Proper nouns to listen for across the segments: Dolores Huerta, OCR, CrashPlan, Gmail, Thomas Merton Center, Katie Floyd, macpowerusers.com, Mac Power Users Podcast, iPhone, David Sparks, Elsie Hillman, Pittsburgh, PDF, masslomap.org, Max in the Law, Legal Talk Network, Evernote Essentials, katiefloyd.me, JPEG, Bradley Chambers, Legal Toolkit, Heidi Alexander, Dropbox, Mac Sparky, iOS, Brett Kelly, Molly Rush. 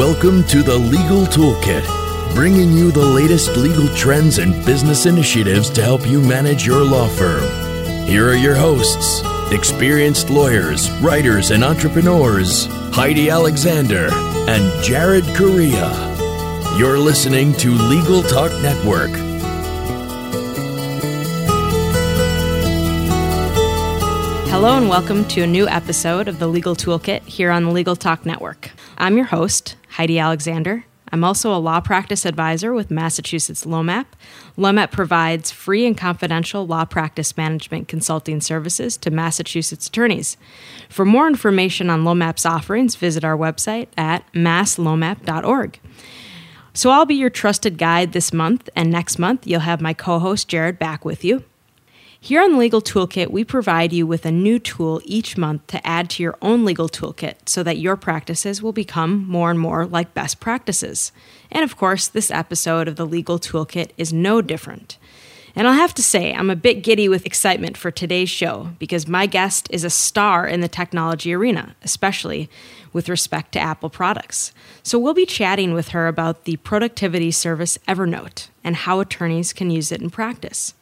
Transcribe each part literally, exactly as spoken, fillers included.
Welcome to the Legal Toolkit, bringing you the latest legal trends and business initiatives to help you manage your law firm. Here are your hosts, experienced lawyers, writers, and entrepreneurs, Heidi Alexander and Jared Correa. You're listening to Legal Talk Network. Hello and welcome to a new episode of the Legal Toolkit here on the Legal Talk Network. I'm your host, Heidi Alexander. I'm also a law practice advisor with Massachusetts LOMAP. LOMAP provides free and confidential law practice management consulting services to Massachusetts attorneys. For more information on LOMAP's offerings, visit our website at mass lomap dot org. So I'll be your trusted guide this month, and next month you'll have my co-host Jared back with you. Here on the Legal Toolkit, we provide you with a new tool each month to add to your own legal toolkit so that your practices will become more and more like best practices. And of course, this episode of the Legal Toolkit is no different. And I'll have to say, I'm a bit giddy with excitement for today's show because my guest is a star in the technology arena, especially with respect to Apple products. So we'll be chatting with her about the productivity service Evernote and how attorneys can use it in practice.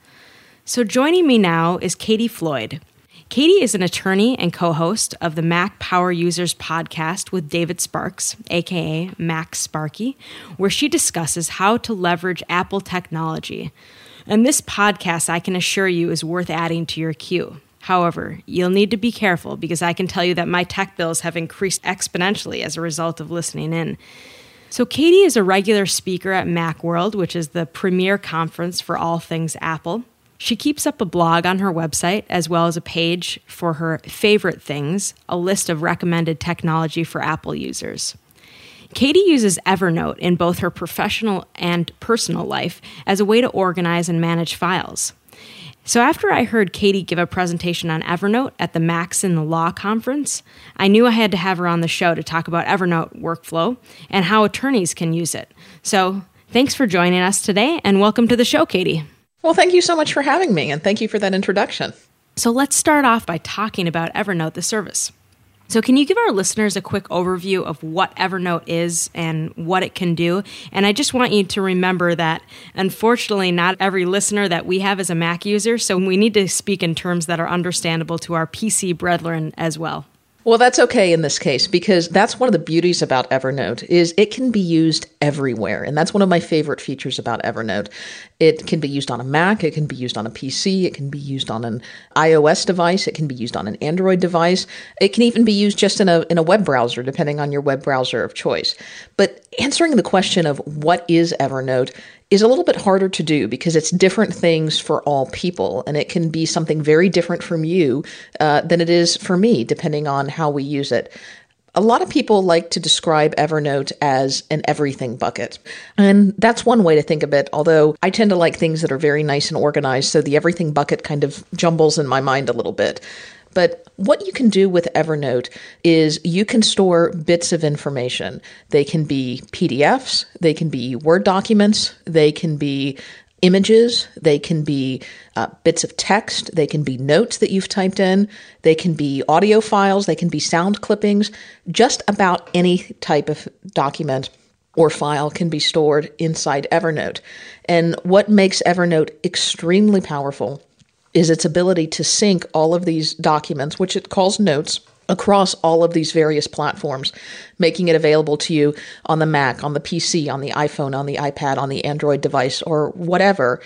So joining me now is Katie Floyd. Katie is an attorney and co-host of the Mac Power Users Podcast with David Sparks, aka Mac Sparky, where she discusses how to leverage Apple technology. And this podcast, I can assure you, is worth adding to your queue. However, you'll need to be careful because I can tell you that my tech bills have increased exponentially as a result of listening in. So Katie is a regular speaker at Macworld, which is the premier conference for all things Apple. She keeps up a blog on her website, as well as a page for her favorite things, a list of recommended technology for Apple users. Katie uses Evernote in both her professional and personal life as a way to organize and manage files. So after I heard Katie give a presentation on Evernote at the Max in the Law conference, I knew I had to have her on the show to talk about Evernote workflow and how attorneys can use it. So thanks for joining us today, and welcome to the show, Katie. Well, thank you so much for having me, and thank you for that introduction. So let's start off by talking about Evernote, the service. So can you give our listeners a quick overview of what Evernote is and what it can do? And I just want you to remember that, unfortunately, not every listener that we have is a Mac user, so we need to speak in terms that are understandable to our P C brethren as well. Well, that's okay in this case, because that's one of the beauties about Evernote is it can be used everywhere. And that's one of my favorite features about Evernote. It can be used on a Mac. It can be used on a P C. It can be used on an iOS device. It can be used on an Android device. It can even be used just in a in a web browser, depending on your web browser of choice. But answering the question of what is Evernote is a little bit harder to do because it's different things for all people. And it can be something very different from you uh, than it is for me, depending on how we use it. A lot of people like to describe Evernote as an everything bucket. And that's one way to think of it, although I tend to like things that are very nice and organized. So the everything bucket kind of jumbles in my mind a little bit. But what you can do with Evernote is you can store bits of information. They can be P D Fs, they can be Word documents, they can be images, they can be uh, bits of text, they can be notes that you've typed in, they can be audio files, they can be sound clippings, just about any type of document or file can be stored inside Evernote. And what makes Evernote extremely powerful is its ability to sync all of these documents, which it calls notes, across all of these various platforms, making it available to you on the Mac, on the P C, on the iPhone, on the iPad, on the Android device, or whatever.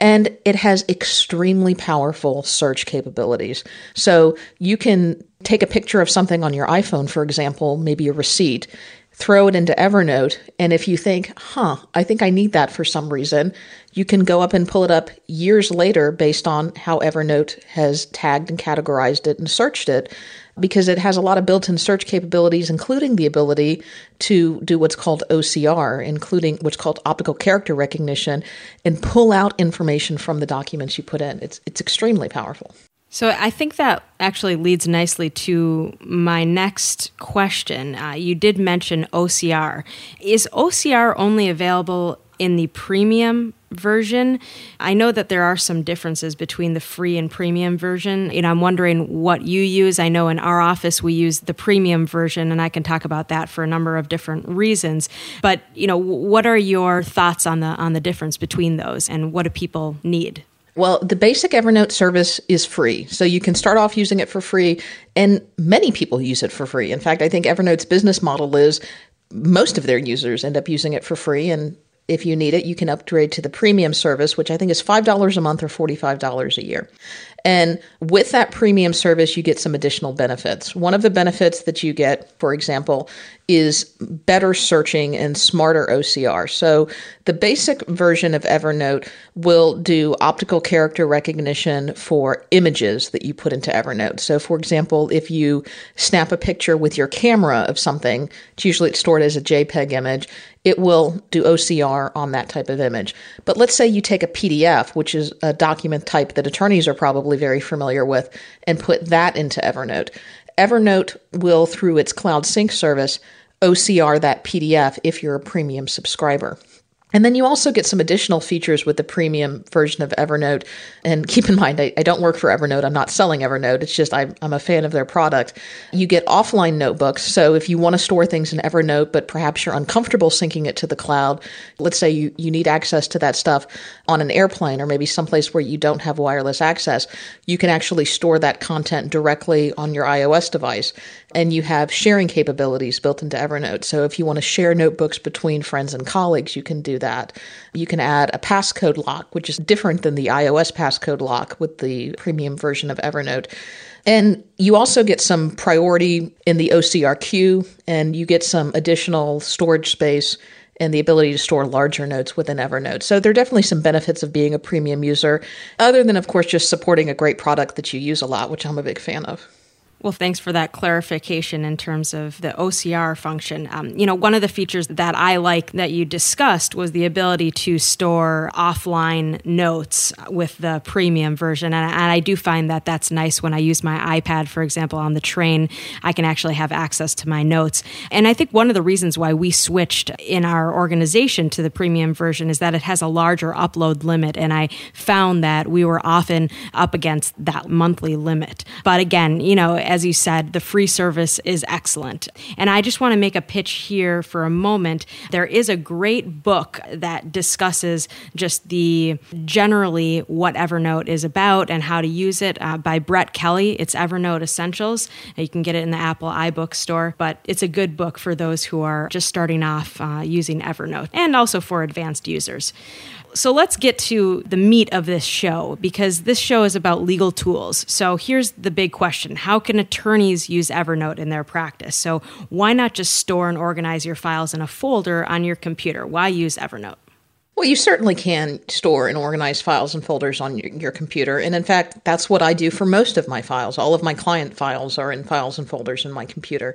And it has extremely powerful search capabilities. So you can take a picture of something on your iPhone, for example, maybe a receipt, throw it into Evernote, and if you think, huh, I think I need that for some reason, you can go up and pull it up years later based on how Evernote has tagged and categorized it and searched it, because it has a lot of built-in search capabilities, including the ability to do what's called O C R, including what's called optical character recognition, and pull out information from the documents you put in. It's it's extremely powerful. So I think that actually leads nicely to my next question. Uh, you did mention O C R. Is O C R only available in the premium version. I know that there are some differences between the free and premium version. You know, I'm wondering what you use. I know in our office we use the premium version, and I can talk about that for a number of different reasons. But, you know, what are your thoughts on the on the difference between those, and what do people need? Well, the basic Evernote service is free. So you can start off using it for free, and many people use it for free. In fact, I think Evernote's business model is most of their users end up using it for free, and if you need it, you can upgrade to the premium service, which I think is five dollars a month or forty-five dollars a year. And with that premium service, you get some additional benefits. One of the benefits that you get, for example, is better searching and smarter O C R. So the basic version of Evernote will do optical character recognition for images that you put into Evernote. So for example, if you snap a picture with your camera of something, it's usually it's stored as a JPEG image, it will do O C R on that type of image. But let's say you take a P D F, which is a document type that attorneys are probably very familiar with, and put that into Evernote. Evernote will, through its Cloud Sync service, O C R that P D F if you're a premium subscriber. And then you also get some additional features with the premium version of Evernote. And keep in mind, I, I don't work for Evernote. I'm not selling Evernote. It's just I'm, I'm a fan of their product. You get offline notebooks. So if you want to store things in Evernote, but perhaps you're uncomfortable syncing it to the cloud, let's say you, you need access to that stuff on an airplane or maybe someplace where you don't have wireless access, you can actually store that content directly on your iOS device. And you have sharing capabilities built into Evernote. So if you want to share notebooks between friends and colleagues, you can do that. You can add a passcode lock, which is different than the iOS passcode lock with the premium version of Evernote. And you also get some priority in the O C R queue, and you get some additional storage space and the ability to store larger notes within Evernote. So there are definitely some benefits of being a premium user, other than, of course, just supporting a great product that you use a lot, which I'm a big fan of. Well, thanks for that clarification in terms of the O C R function. Um, you know, one of the features that I like that you discussed was the ability to store offline notes with the premium version. And I, and I do find that that's nice when I use my iPad, for example, on the train. I can actually have access to my notes. And I think one of the reasons why we switched in our organization to the premium version is that it has a larger upload limit. And I found that we were often up against that monthly limit. But again, you know, as you said, the free service is excellent. And I just want to make a pitch here for a moment. There is a great book that discusses just the generally what Evernote is about and how to use it uh, by Brett Kelly. It's Evernote Essentials. You can get it in the Apple iBook store, but it's a good book for those who are just starting off uh, using Evernote and also for advanced users. So let's get to the meat of this show, because this show is about legal tools. So here's the big question. How can attorneys use Evernote in their practice? So why not just store and organize your files in a folder on your computer? Why use Evernote? Well, you certainly can store and organize files and folders on your, your computer. And in fact, that's what I do for most of my files. All of my client files are in files and folders in my computer.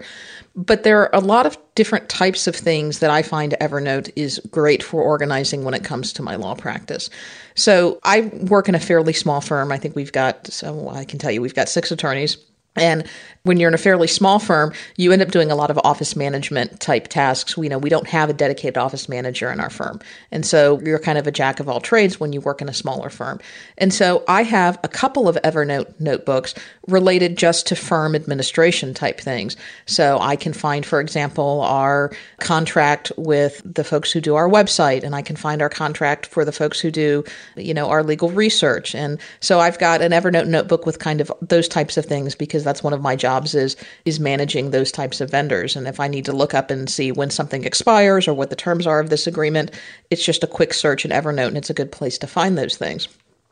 But there are a lot of different types of things that I find Evernote is great for organizing when it comes to my law practice. So I work in a fairly small firm. I think we've got, so I can tell you, we've got six attorneys. And when you're in a fairly small firm, you end up doing a lot of office management type tasks. We know we don't have a dedicated office manager in our firm. And so you're kind of a jack of all trades when you work in a smaller firm. And so I have a couple of Evernote notebooks related just to firm administration type things. So I can find, for example, our contract with the folks who do our website, and I can find our contract for the folks who do, you know, our legal research. And so I've got an Evernote notebook with kind of those types of things, because that's one of my jobs is, is managing those types of vendors. And if I need to look up and see when something expires or what the terms are of this agreement, it's just a quick search in Evernote, and it's a good place to find those things.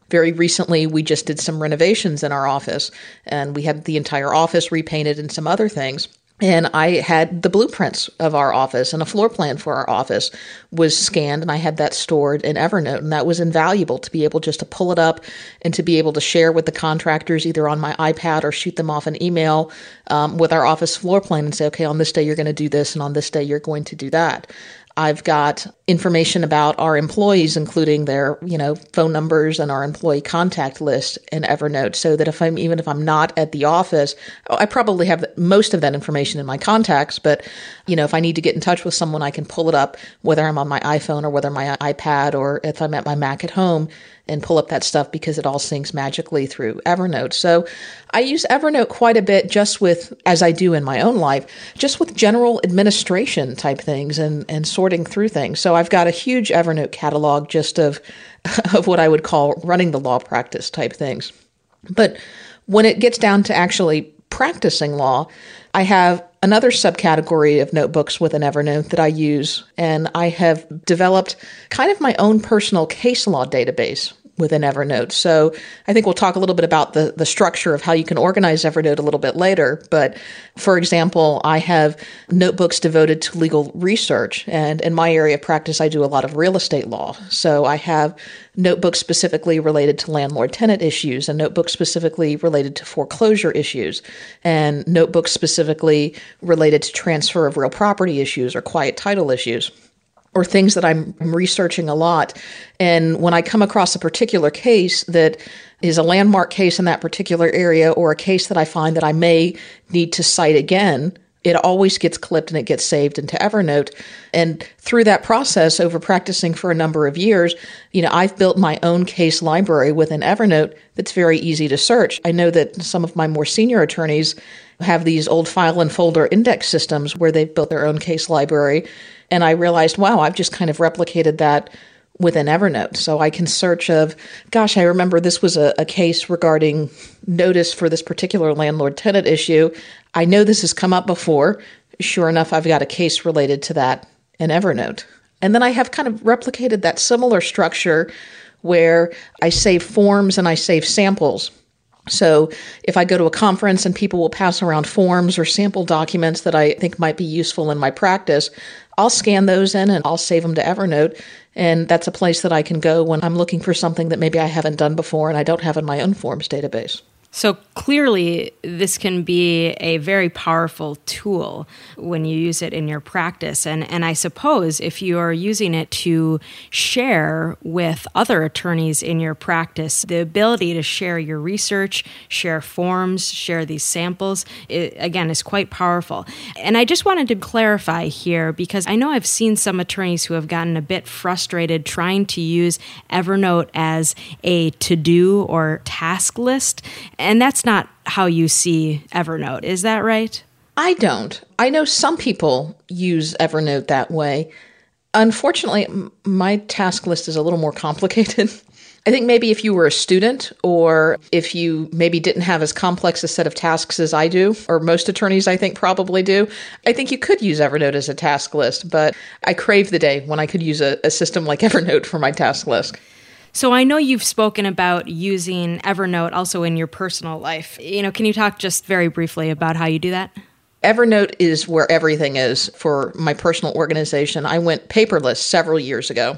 Very recently, we just did some renovations in our office, and we had the entire office repainted and some other things. And I had the blueprints of our office, and a floor plan for our office was scanned, and I had that stored in Evernote. And that was invaluable to be able just to pull it up and to be able to share with the contractors either on my iPad or shoot them off an email um, with our office floor plan and say, okay, on this day, you're going to do this, and on this day, you're going to do that. I've got information about our employees, including their, you know, phone numbers and our employee contact list in Evernote, so that if I'm, even if I'm not at the office, I probably have most of that information in my contacts. But, you know, if I need to get in touch with someone, I can pull it up, whether I'm on my iPhone or whether my iPad, or if I'm at my Mac at home, and pull up that stuff, because it all syncs magically through Evernote. So I use Evernote quite a bit, just with, as I do in my own life, just with general administration type things and, and sorting through things. So I've got a huge Evernote catalog just of, of what I would call running the law practice type things. But when it gets down to actually practicing law, I have another subcategory of notebooks within Evernote that I use, and I have developed kind of my own personal case law database within Evernote. So I think we'll talk a little bit about the, the structure of how you can organize Evernote a little bit later. But for example, I have notebooks devoted to legal research. And in my area of practice, I do a lot of real estate law. So I have notebooks specifically related to landlord-tenant issues, and notebooks specifically related to foreclosure issues, and notebooks specifically related to transfer of real property issues or quiet title issues, or things that I'm researching a lot. And when I come across a particular case that is a landmark case in that particular area, or a case that I find that I may need to cite again, it always gets clipped and it gets saved into Evernote. And through that process, over practicing for a number of years, you know, I've built my own case library within Evernote that's very easy to search. I know that some of my more senior attorneys have these old file and folder index systems where they've built their own case library. And I realized, wow, I've just kind of replicated that within Evernote. So I can search of, gosh, I remember this was a, a case regarding notice for this particular landlord-tenant issue. I know this has come up before. Sure enough, I've got a case related to that in Evernote. And then I have kind of replicated that similar structure where I save forms and I save samples. So if I go to a conference and people will pass around forms or sample documents that I think might be useful in my practice, I'll scan those in and I'll save them to Evernote. And that's a place that I can go when I'm looking for something that maybe I haven't done before and I don't have in my own forms database. So clearly, this can be a very powerful tool when you use it in your practice. And, and I suppose if you are using it to share with other attorneys in your practice, the ability to share your research, share forms, share these samples, it, again, is quite powerful. And I just wanted to clarify here, because I know I've seen some attorneys who have gotten a bit frustrated trying to use Evernote as a to-do or task list. And that's not how you see Evernote. Is that right? I don't. I know some people use Evernote that way. Unfortunately, my task list is a little more complicated. I think maybe if you were a student, or if you maybe didn't have as complex a set of tasks as I do, or most attorneys I think probably do, I think you could use Evernote as a task list. But I crave the day when I could use a, a system like Evernote for my task list. So I know you've spoken about using Evernote also in your personal life. You know, can you talk just very briefly about how you do that? Evernote is where everything is for my personal organization. I went paperless several years ago.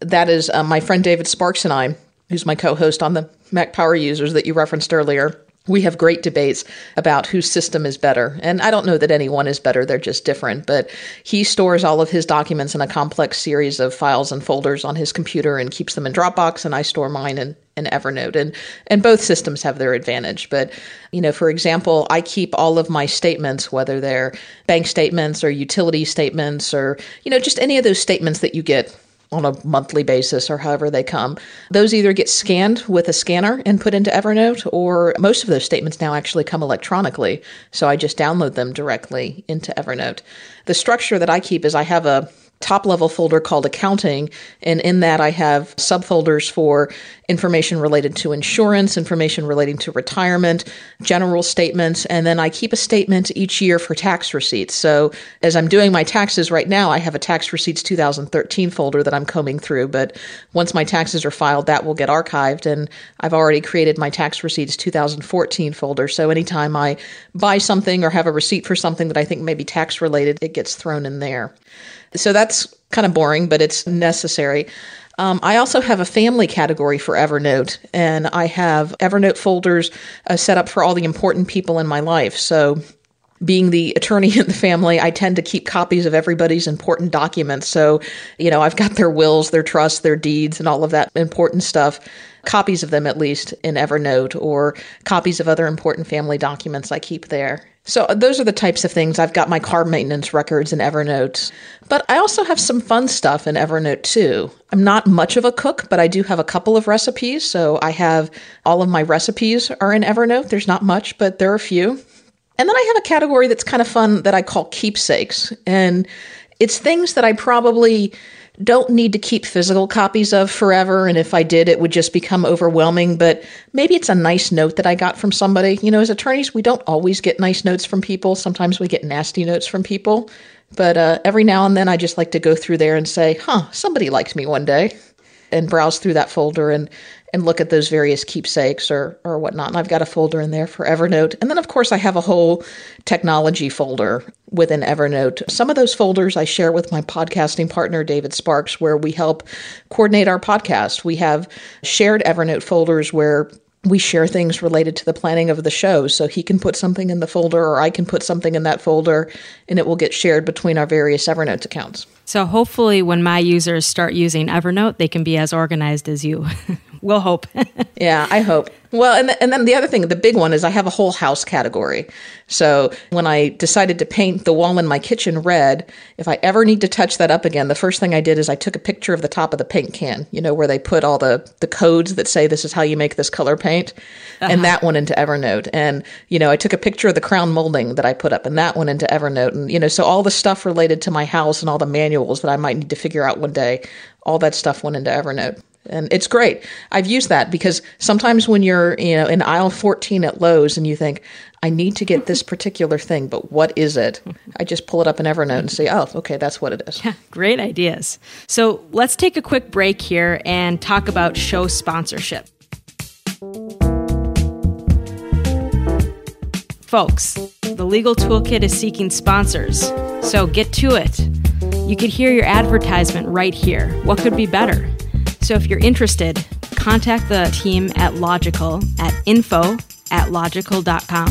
That is uh, my friend David Sparks and I, who's my co-host on the Mac Power Users that you referenced earlier. We have great debates about whose system is better. And I don't know that anyone is better. They're just different. But he stores all of his documents in a complex series of files and folders on his computer and keeps them in Dropbox. And I store mine in, in Evernote. And, and both systems have their advantage. But, you know, for example, I keep all of my statements, whether they're bank statements or utility statements or, you know, just any of those statements that you get on a monthly basis or however they come. Those either get scanned with a scanner and put into Evernote, or most of those statements now actually come electronically. So I just download them directly into Evernote. The structure that I keep is I have a top-level folder called Accounting, and in that I have subfolders for information related to insurance, information relating to retirement, general statements, and then I keep a statement each year for tax receipts. So as I'm doing my taxes right now, I have a tax receipts two thousand thirteen folder that I'm combing through, but once my taxes are filed, that will get archived, and I've already created my tax receipts two thousand fourteen folder. So anytime I buy something or have a receipt for something that I think may be tax-related, it gets thrown in there. So that's kind of boring, but it's necessary. Um, I also have a family category for Evernote, and I have Evernote folders uh, set up for all the important people in my life. So being the attorney in the family, I tend to keep copies of everybody's important documents. So, you know, I've got their wills, their trusts, their deeds, and all of that important stuff, copies of them at least in Evernote, or copies of other important family documents I keep there. So those are the types of things. I've got my car maintenance records in Evernote, but I also have some fun stuff in Evernote too. I'm not much of a cook, but I do have a couple of recipes. So I have all of my recipes are in Evernote. There's not much, but there are a few. And then I have a category that's kind of fun that I call keepsakes. And it's things that I probably don't need to keep physical copies of forever. And if I did, it would just become overwhelming. But maybe it's a nice note that I got from somebody. You know, as attorneys, we don't always get nice notes from people. Sometimes we get nasty notes from people. But uh, every now and then, I just like to go through there and say, huh, somebody liked me one day, and browse through that folder and and look at those various keepsakes or or whatnot. And I've got a folder in there for Evernote. And then, of course, I have a whole technology folder within Evernote. Some of those folders I share with my podcasting partner, David Sparks, where we help coordinate our podcast. We have shared Evernote folders where we share things related to the planning of the show. So he can put something in the folder or I can put something in that folder, and it will get shared between our various Evernote accounts. So hopefully when my users start using Evernote, they can be as organized as you. We'll hope. Yeah, I hope. Well, and, th- and then the other thing, the big one is I have a whole house category. So when I decided to paint the wall in my kitchen red, if I ever need to touch that up again, the first thing I did is I took a picture of the top of the paint can, you know, where they put all the, the codes that say this is how you make this color paint, uh-huh. and that one into Evernote. And, you know, I took a picture of the crown molding that I put up, and that one into Evernote. And, you know, so all the stuff related to my house and all the manuals that I might need to figure out one day, all that stuff went into Evernote. And it's great. I've used that because sometimes when you're, you know, in aisle fourteen at Lowe's and you think, I need to get this particular thing, but what is it? I just pull it up in Evernote and say, oh, okay, that's what it is. Yeah, great ideas. So let's take a quick break here and talk about show sponsorship. Folks, the Legal Toolkit is seeking sponsors, so get to it. You could hear your advertisement right here. What could be better? So if you're interested, contact the team at Logical at info at logical dot com.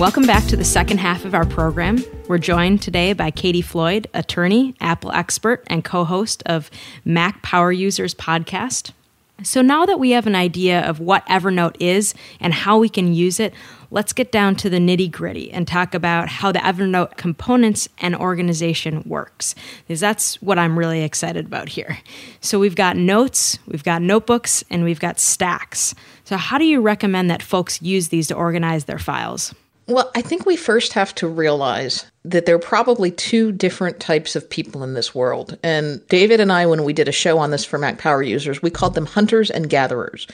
Welcome back to the second half of our program. We're joined today by Katie Floyd, attorney, Apple expert, and co-host of Mac Power Users Podcast. So now that we have an idea of what Evernote is and how we can use it, let's get down to the nitty-gritty and talk about how the Evernote components and organization works, because that's what I'm really excited about here. So we've got notes, we've got notebooks, and we've got stacks. So how do you recommend that folks use these to organize their files? Well, I think we first have to realize that there are probably two different types of people in this world. And David and I, when we did a show on this for Mac Power Users, we called them hunters and gatherers.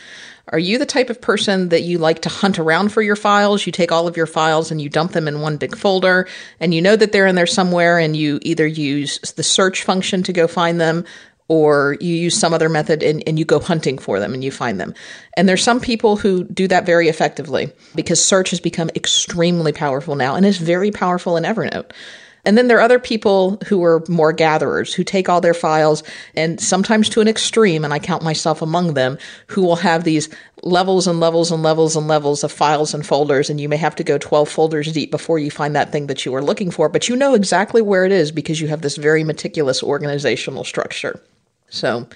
Are you the type of person that you like to hunt around for your files? You take all of your files and you dump them in one big folder, and you know that they're in there somewhere, and you either use the search function to go find them, or you use some other method and, and you go hunting for them and you find them. And there's some people who do that very effectively because search has become extremely powerful now and is very powerful in Evernote. And then there are other people who are more gatherers, who take all their files and sometimes to an extreme, and I count myself among them, who will have these levels and levels and levels and levels of files and folders, and you may have to go twelve folders deep before you find that thing that you are looking for, but you know exactly where it is because you have this very meticulous organizational structure. So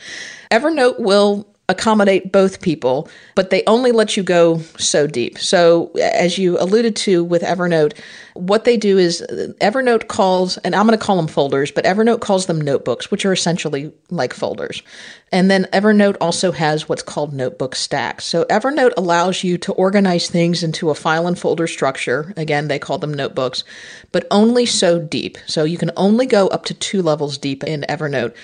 Evernote will accommodate both people, but they only let you go so deep. So as you alluded to with Evernote, what they do is Evernote calls, and I'm going to call them folders, but Evernote calls them notebooks, which are essentially like folders. And then Evernote also has what's called notebook stacks. So Evernote allows you to organize things into a file and folder structure. Again, they call them notebooks, but only so deep. So you can only go up to two levels deep in Evernote,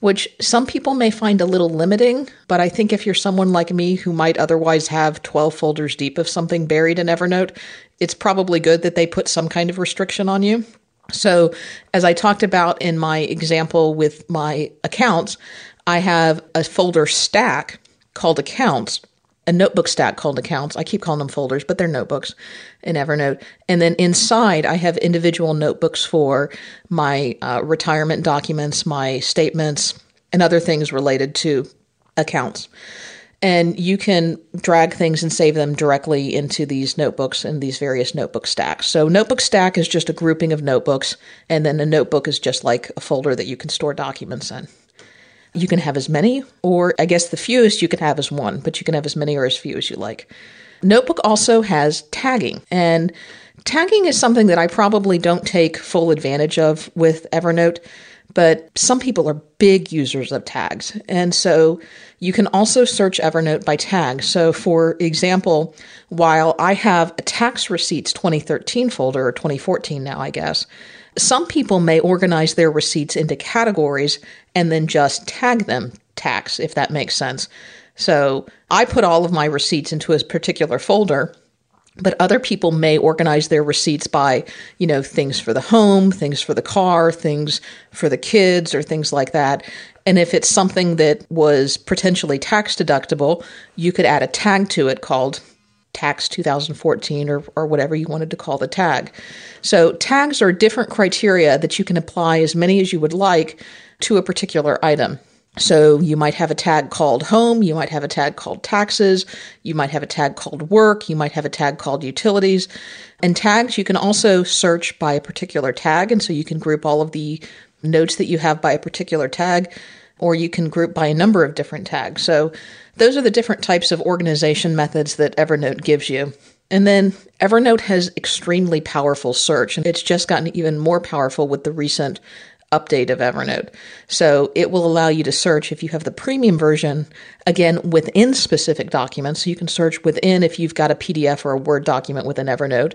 which some people may find a little limiting, but I think if you're someone like me who might otherwise have twelve folders deep of something buried in Evernote, it's probably good that they put some kind of restriction on you. So as I talked about in my example with my accounts, I have a folder stack called accounts. a notebook stack called accounts. I keep calling them folders, but they're notebooks in Evernote. And then inside, I have individual notebooks for my uh, retirement documents, my statements, and other things related to accounts. And you can drag things and save them directly into these notebooks and these various notebook stacks. So notebook stack is just a grouping of notebooks. And then a notebook is just like a folder that you can store documents in. You can have as many, or I guess the fewest you can have is one, but you can have as many or as few as you like. Notebook also has tagging. And tagging is something that I probably don't take full advantage of with Evernote. But some people are big users of tags. And so you can also search Evernote by tag. So for example, while I have a tax receipts twenty thirteen folder, or twenty fourteen now, I guess, some people may organize their receipts into categories and then just tag them tax, if that makes sense. So I put all of my receipts into a particular folder, but other people may organize their receipts by, you know, things for the home, things for the car, things for the kids, or things like that. And if it's something that was potentially tax deductible, you could add a tag to it called tax two thousand fourteen or, or whatever you wanted to call the tag. So tags are different criteria that you can apply as many as you would like to a particular item. So you might have a tag called home, you might have a tag called taxes, you might have a tag called work, you might have a tag called utilities. And tags, you can also search by a particular tag. And so you can group all of the notes that you have by a particular tag, or you can group by a number of different tags. So those are the different types of organization methods that Evernote gives you. And then Evernote has extremely powerful search, and it's just gotten even more powerful with the recent update of Evernote. So it will allow you to search if you have the premium version, again, within specific documents. So you can search within if you've got a P D F or a Word document within Evernote,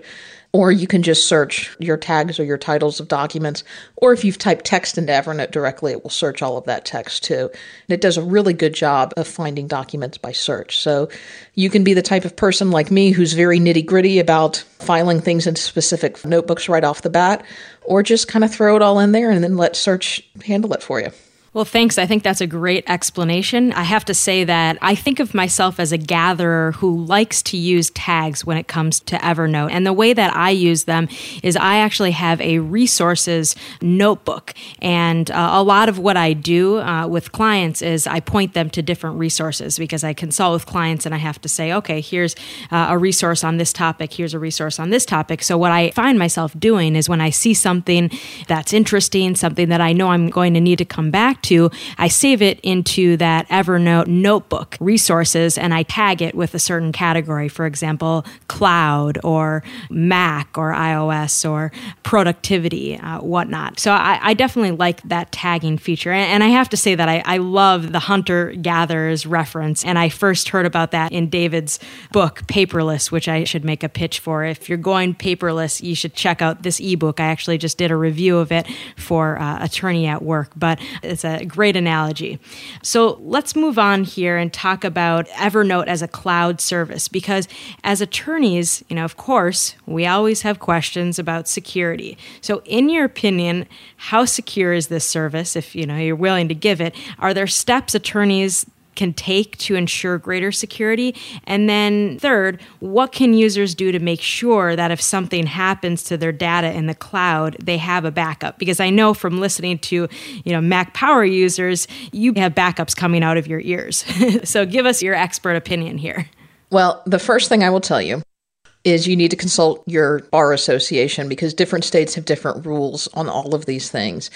or you can just search your tags or your titles of documents. Or if you've typed text into Evernote directly, it will search all of that text too. And it does a really good job of finding documents by search. So you can be the type of person like me who's very nitty gritty about filing things into specific notebooks right off the bat, or just kind of throw it all in there and then let search handle it for you. Well, thanks. I think that's a great explanation. I have to say that I think of myself as a gatherer who likes to use tags when it comes to Evernote. And the way that I use them is I actually have a resources notebook. And uh, a lot of what I do uh, with clients is I point them to different resources, because I consult with clients and I have to say, okay, here's uh, a resource on this topic, here's a resource on this topic. So what I find myself doing is when I see something that's interesting, something that I know I'm going to need to come back to, I save it into that Evernote notebook resources and I tag it with a certain category, for example, cloud or Mac or iOS or productivity, uh, whatnot. So I, I definitely like that tagging feature. And, and I have to say that I, I love the hunter-gatherers reference. And I first heard about that in David's book, Paperless, which I should make a pitch for. If you're going paperless, you should check out this ebook. I actually just did a review of it for uh, Attorney at Work, but it's a great analogy. So let's move on here and talk about Evernote as a cloud service, because as attorneys, you know, of course, we always have questions about security. So in your opinion, how secure is this service? If, you know, you're willing to give it, are there steps attorneys can take to ensure greater security? And then third, what can users do to make sure that if something happens to their data in the cloud, they have a backup? Because I know from listening to, you know, Mac Power Users, you have backups coming out of your ears. So give us your expert opinion here. Well, the first thing I will tell you is you need to consult your bar association, because different states have different rules on all of these things.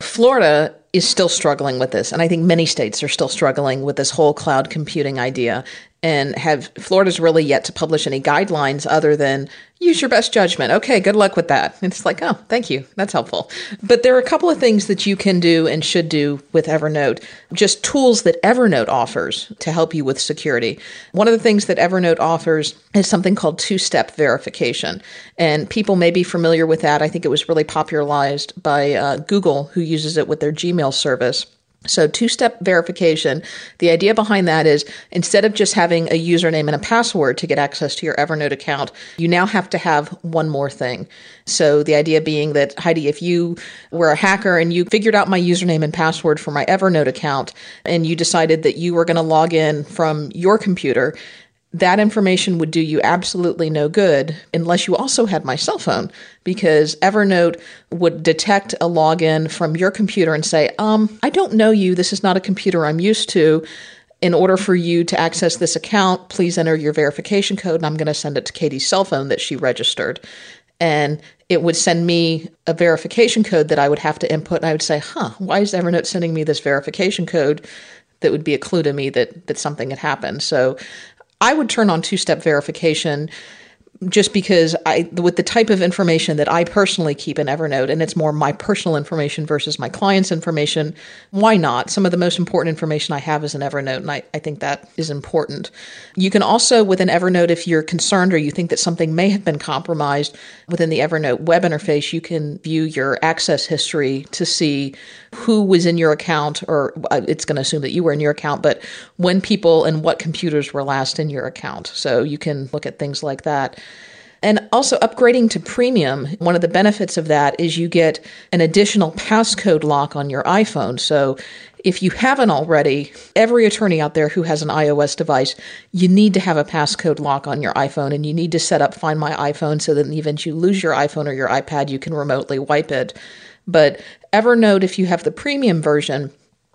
Florida is still struggling with this. And I think many states are still struggling with this whole cloud computing idea, and have Florida's really yet to publish any guidelines other than use your best judgment. Okay, good luck with that. And it's like, oh, thank you. That's helpful. But there are a couple of things that you can do and should do with Evernote, just tools that Evernote offers to help you with security. One of the things that Evernote offers is something called two-step verification. And people may be familiar with that. I think it was really popularized by uh, Google, who uses it with their Gmail service. So two-step verification, the idea behind that is instead of just having a username and a password to get access to your Evernote account, you now have to have one more thing. So the idea being that, Heidi, if you were a hacker and you figured out my username and password for my Evernote account, and you decided that you were going to log in from your computer, that information would do you absolutely no good unless you also had my cell phone, because Evernote would detect a login from your computer and say, um, I don't know you. This is not a computer I'm used to. In order for you to access this account, please enter your verification code, and I'm going to send it to Katie's cell phone that she registered. And it would send me a verification code that I would have to input. And I would say, huh, why is Evernote sending me this verification code? That would be a clue to me that that something had happened. So I would turn on two-step verification just because I, with the type of information that I personally keep in Evernote, and it's more my personal information versus my client's information, why not? Some of the most important information I have is in Evernote, and I, I think that is important. You can also, within Evernote, if you're concerned or you think that something may have been compromised within the Evernote web interface, you can view your access history to see who was in your account, or it's going to assume that you were in your account, but when people and what computers were last in your account. So you can look at things like that. And also upgrading to premium, one of the benefits of that is you get an additional passcode lock on your iPhone. So if you haven't already, every attorney out there who has an iOS device, you need to have a passcode lock on your iPhone, and you need to set up Find My iPhone so that in the event you lose your iPhone or your iPad, you can remotely wipe it. But Evernote, if you have the premium version,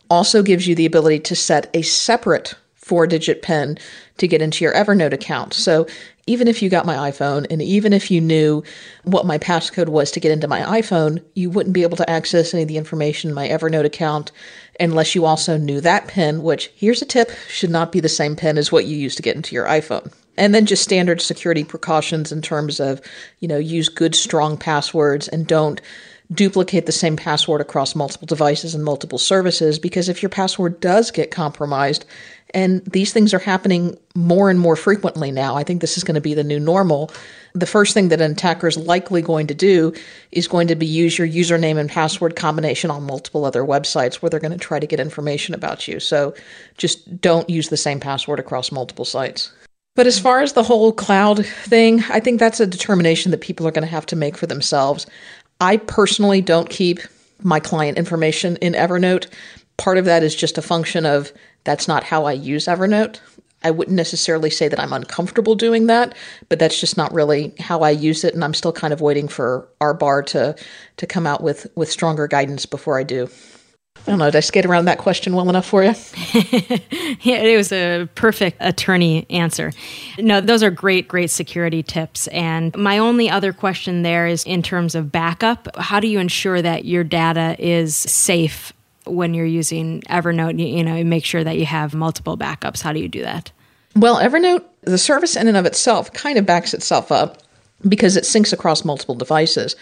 also gives you the ability to set a separate four-digit PIN to get into your Evernote account. So even if you got my iPhone, and even if you knew what my passcode was to get into my iPhone, you wouldn't be able to access any of the information in my Evernote account unless you also knew that PIN, which, here's a tip, should not be the same PIN as what you use to get into your iPhone. And then just standard security precautions in terms of, you know, use good, strong passwords, and don't duplicate the same password across multiple devices and multiple services, because if your password does get compromised, and these things are happening more and more frequently now, I think this is going to be the new normal, the first thing that an attacker is likely going to do is going to be use your username and password combination on multiple other websites where they're going to try to get information about you. So just don't use the same password across multiple sites. But as far as the whole cloud thing, I think that's a determination that people are going to have to make for themselves. I personally don't keep my client information in Evernote. Part of that is just a function of that's not how I use Evernote. I wouldn't necessarily say that I'm uncomfortable doing that, but that's just not really how I use it. And I'm still kind of waiting for our bar to to come out with, with stronger guidance before I do. I don't know, did I skate around that question well enough for you? Yeah, it was a perfect attorney answer. No, those are great, great security tips. And my only other question there is in terms of backup, how do you ensure that your data is safe when you're using Evernote? You, you know, make sure that you have multiple backups. How do you do that? Well, Evernote, the service in and of itself kind of backs itself up, because it syncs across multiple devices.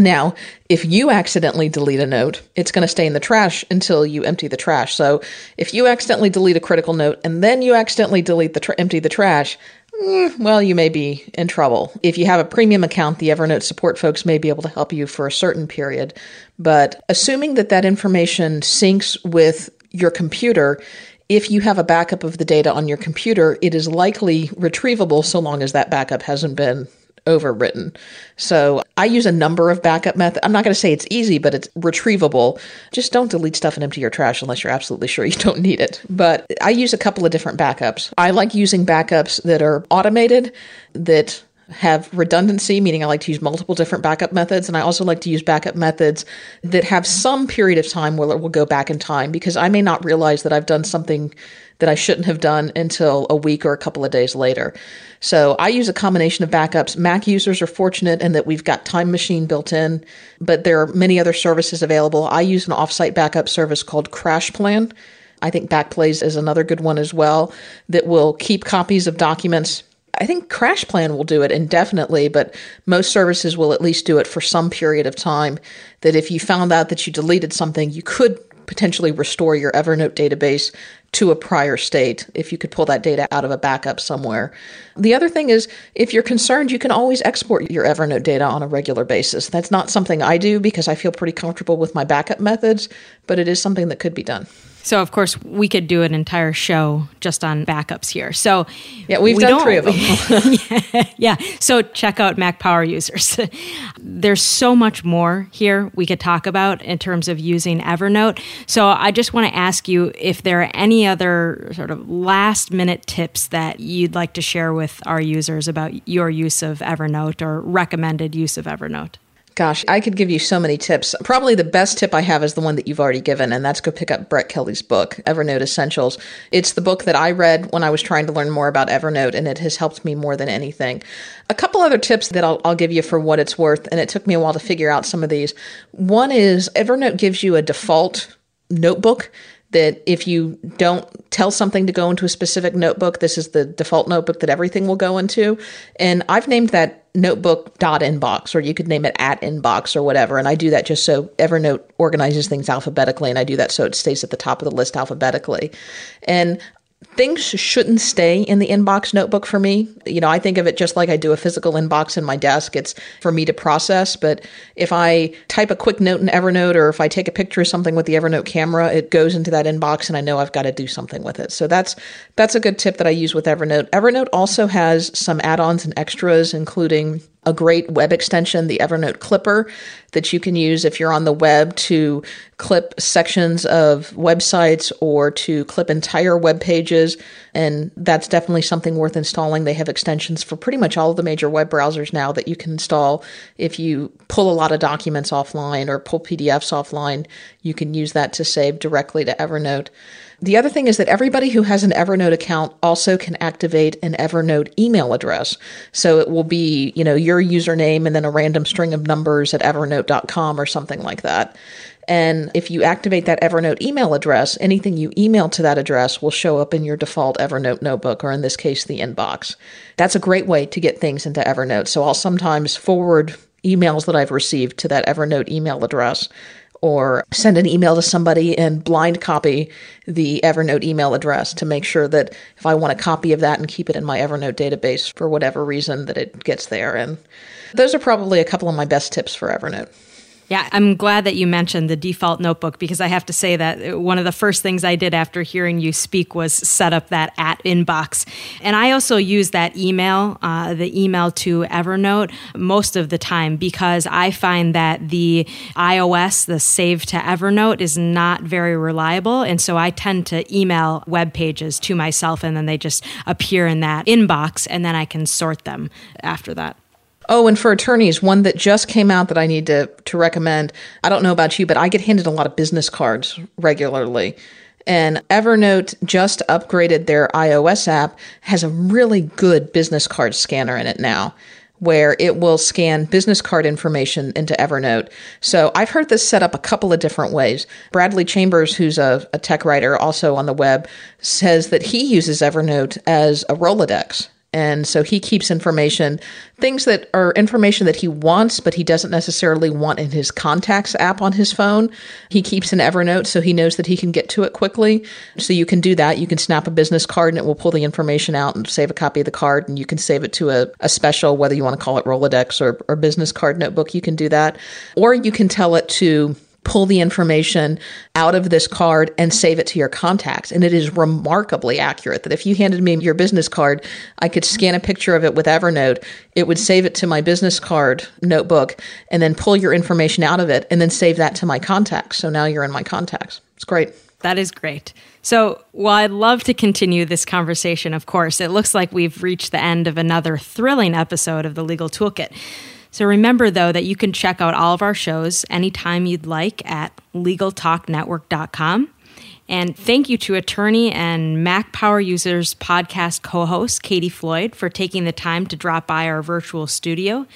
Now, if you accidentally delete a note, it's going to stay in the trash until you empty the trash. So if you accidentally delete a critical note and then you accidentally delete the tr- empty the trash, mm, well, you may be in trouble. If you have a premium account, the Evernote support folks may be able to help you for a certain period. But assuming that that information syncs with your computer, if you have a backup of the data on your computer, it is likely retrievable so long as that backup hasn't been overwritten. So I use a number of backup methods. I'm not going to say it's easy, but it's retrievable. Just don't delete stuff and empty your trash unless you're absolutely sure you don't need it. But I use a couple of different backups. I like using backups that are automated, that have redundancy, meaning I like to use multiple different backup methods. And I also like to use backup methods that have some period of time where it will go back in time, because I may not realize that I've done something that I shouldn't have done until a week or a couple of days later. So I use a combination of backups. Mac users are fortunate in that we've got Time Machine built in, but there are many other services available. I use an offsite backup service called CrashPlan. I think Backblaze is another good one as well that will keep copies of documents. I think CrashPlan will do it indefinitely, but most services will at least do it for some period of time, that if you found out that you deleted something, you could potentially restore your Evernote database to a prior state if you could pull that data out of a backup somewhere. The other thing is, if you're concerned, you can always export your Evernote data on a regular basis. That's not something I do because I feel pretty comfortable with my backup methods, but it is something that could be done. So, of course, we could do an entire show just on backups here. So, yeah, we've we done three of them. yeah, yeah. So check out Mac Power Users. There's so much more here we could talk about in terms of using Evernote. So I just want to ask you if there are any any other sort of last minute tips that you'd like to share with our users about your use of Evernote or recommended use of Evernote? Gosh, I could give you so many tips. Probably the best tip I have is the one that you've already given, and that's go pick up Brett Kelly's book, Evernote Essentials. It's the book that I read when I was trying to learn more about Evernote, and it has helped me more than anything. A couple other tips that I'll, I'll give you for what it's worth, and it took me a while to figure out some of these. One is Evernote gives you a default notebook that if you don't tell something to go into a specific notebook, this is the default notebook that everything will go into. And I've named that notebook dot inbox, or you could name it at inbox or whatever. And I do that just so Evernote organizes things alphabetically. And I do that so it stays at the top of the list alphabetically. And things shouldn't stay in the inbox notebook for me. You know, I think of it just like I do a physical inbox in my desk. It's for me to process. But if I type a quick note in Evernote, or if I take a picture of something with the Evernote camera, it goes into that inbox and I know I've got to do something with it. So that's that's a good tip that I use with Evernote. Evernote also has some add-ons and extras, including a great web extension, the Evernote Clipper, that you can use if you're on the web to clip sections of websites or to clip entire web pages. And that's definitely something worth installing. They have extensions for pretty much all of the major web browsers now that you can install. If you pull a lot of documents offline or pull P D Fs offline, you can use that to save directly to Evernote. The other thing is that everybody who has an Evernote account also can activate an Evernote email address. So it will be, you know, your username and then a random string of numbers at evernote dot com or something like that. And if you activate that Evernote email address, anything you email to that address will show up in your default Evernote notebook, or in this case, the inbox. That's a great way to get things into Evernote. So I'll sometimes forward emails that I've received to that Evernote email address, or send an email to somebody and blind copy the Evernote email address to make sure that if I want a copy of that and keep it in my Evernote database for whatever reason, that it gets there. And those are probably a couple of my best tips for Evernote. Yeah, I'm glad that you mentioned the default notebook, because I have to say that one of the first things I did after hearing you speak was set up that at inbox. And I also use that email, uh, the email to Evernote, most of the time, because I find that the iOS, the save to Evernote, is not very reliable. And so I tend to email web pages to myself, and then they just appear in that inbox, and then I can sort them after that. Oh, and for attorneys, one that just came out that I need to, to recommend. I don't know about you, but I get handed a lot of business cards regularly. And Evernote just upgraded their iOS app, has a really good business card scanner in it now, where it will scan business card information into Evernote. So I've heard this set up a couple of different ways. Bradley Chambers, who's a, a tech writer also on the web, says that he uses Evernote as a Rolodex. And so he keeps information, things that are information that he wants, but he doesn't necessarily want in his contacts app on his phone. He keeps in Evernote, so he knows that he can get to it quickly. So you can do that. You can snap a business card and it will pull the information out and save a copy of the card. And you can save it to a, a special, whether you want to call it Rolodex or, or business card notebook, you can do that. Or you can tell it to pull the information out of this card and save it to your contacts. And it is remarkably accurate that if you handed me your business card, I could scan a picture of it with Evernote. It would save it to my business card notebook and then pull your information out of it and then save that to my contacts. So now you're in my contacts. It's great. That is great. So while I'd love to continue this conversation, of course, it looks like we've reached the end of another thrilling episode of the Legal Toolkit. So remember, though, that you can check out all of our shows anytime you'd like at legal talk network dot com. And thank you to attorney and Mac Power Users podcast co-host Katie Floyd for taking the time to drop by our virtual studio.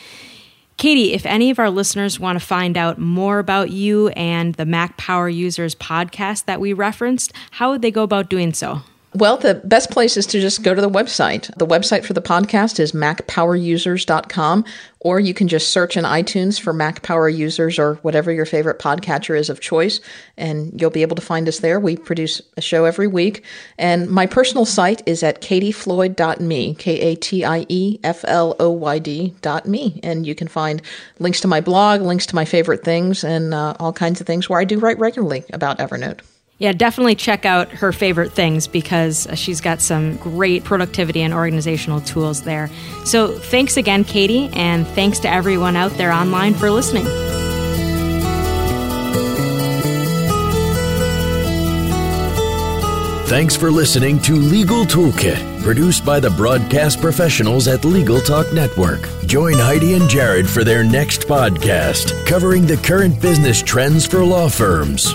Katie, if any of our listeners want to find out more about you and the Mac Power Users podcast that we referenced, how would they go about doing so? Well, the best place is to just go to the website. The website for the podcast is mac power users dot com, or you can just search in iTunes for Mac Power Users or whatever your favorite podcatcher is of choice, and you'll be able to find us there. We produce a show every week. And my personal site is at katie floyd dot me, K A T I E F L O Y D dot me. And you can find links to my blog, links to my favorite things, and uh, all kinds of things where I do write regularly about Evernote. Yeah, definitely check out her favorite things, because she's got some great productivity and organizational tools there. So thanks again, Katie, and thanks to everyone out there online for listening. Thanks for listening to Legal Toolkit, produced by the broadcast professionals at Legal Talk Network. Join Heidi and Jared for their next podcast, covering the current business trends for law firms.